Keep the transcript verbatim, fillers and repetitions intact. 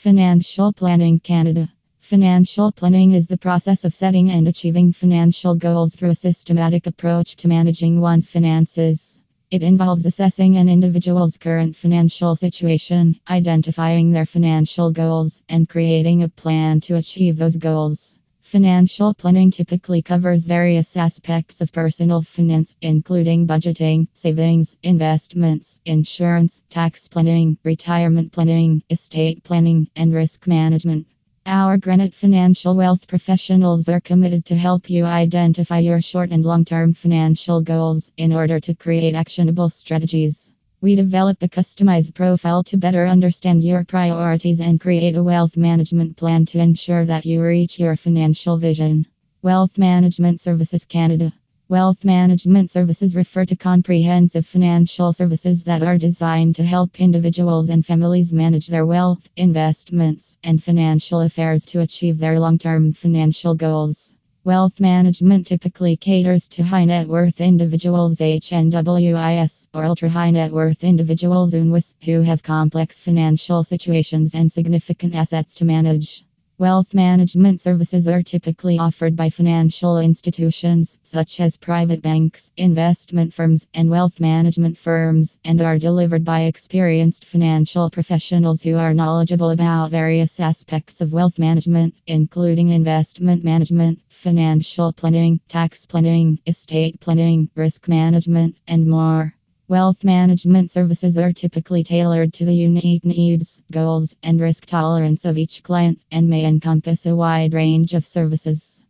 Financial Planning Canada. Financial planning is the process of setting and achieving financial goals through a systematic approach to managing one's finances. It involves assessing an individual's current financial situation, identifying their financial goals, and creating a plan to achieve those goals. Financial planning typically covers various aspects of personal finance, including budgeting, savings, investments, insurance, tax planning, retirement planning, estate planning, and risk management. Our Granite Financial Wealth professionals are committed to help you identify your short and long-term financial goals in order to create actionable strategies. We develop a customized profile to better understand your priorities and create a wealth management plan to ensure that you reach your financial vision. Wealth Management Services Canada. Wealth management services refer to comprehensive financial services that are designed to help individuals and families manage their wealth, investments, and financial affairs to achieve their long-term financial goals. Wealth management typically caters to high-net-worth individuals H N W I S or ultra-high-net-worth individuals U N W I S who have complex financial situations and significant assets to manage. Wealth management services are typically offered by financial institutions, such as private banks, investment firms, and wealth management firms, and are delivered by experienced financial professionals who are knowledgeable about various aspects of wealth management, including investment management, financial planning, tax planning, estate planning, risk management, and more. Wealth management services are typically tailored to the unique needs, goals, and risk tolerance of each client and may encompass a wide range of services.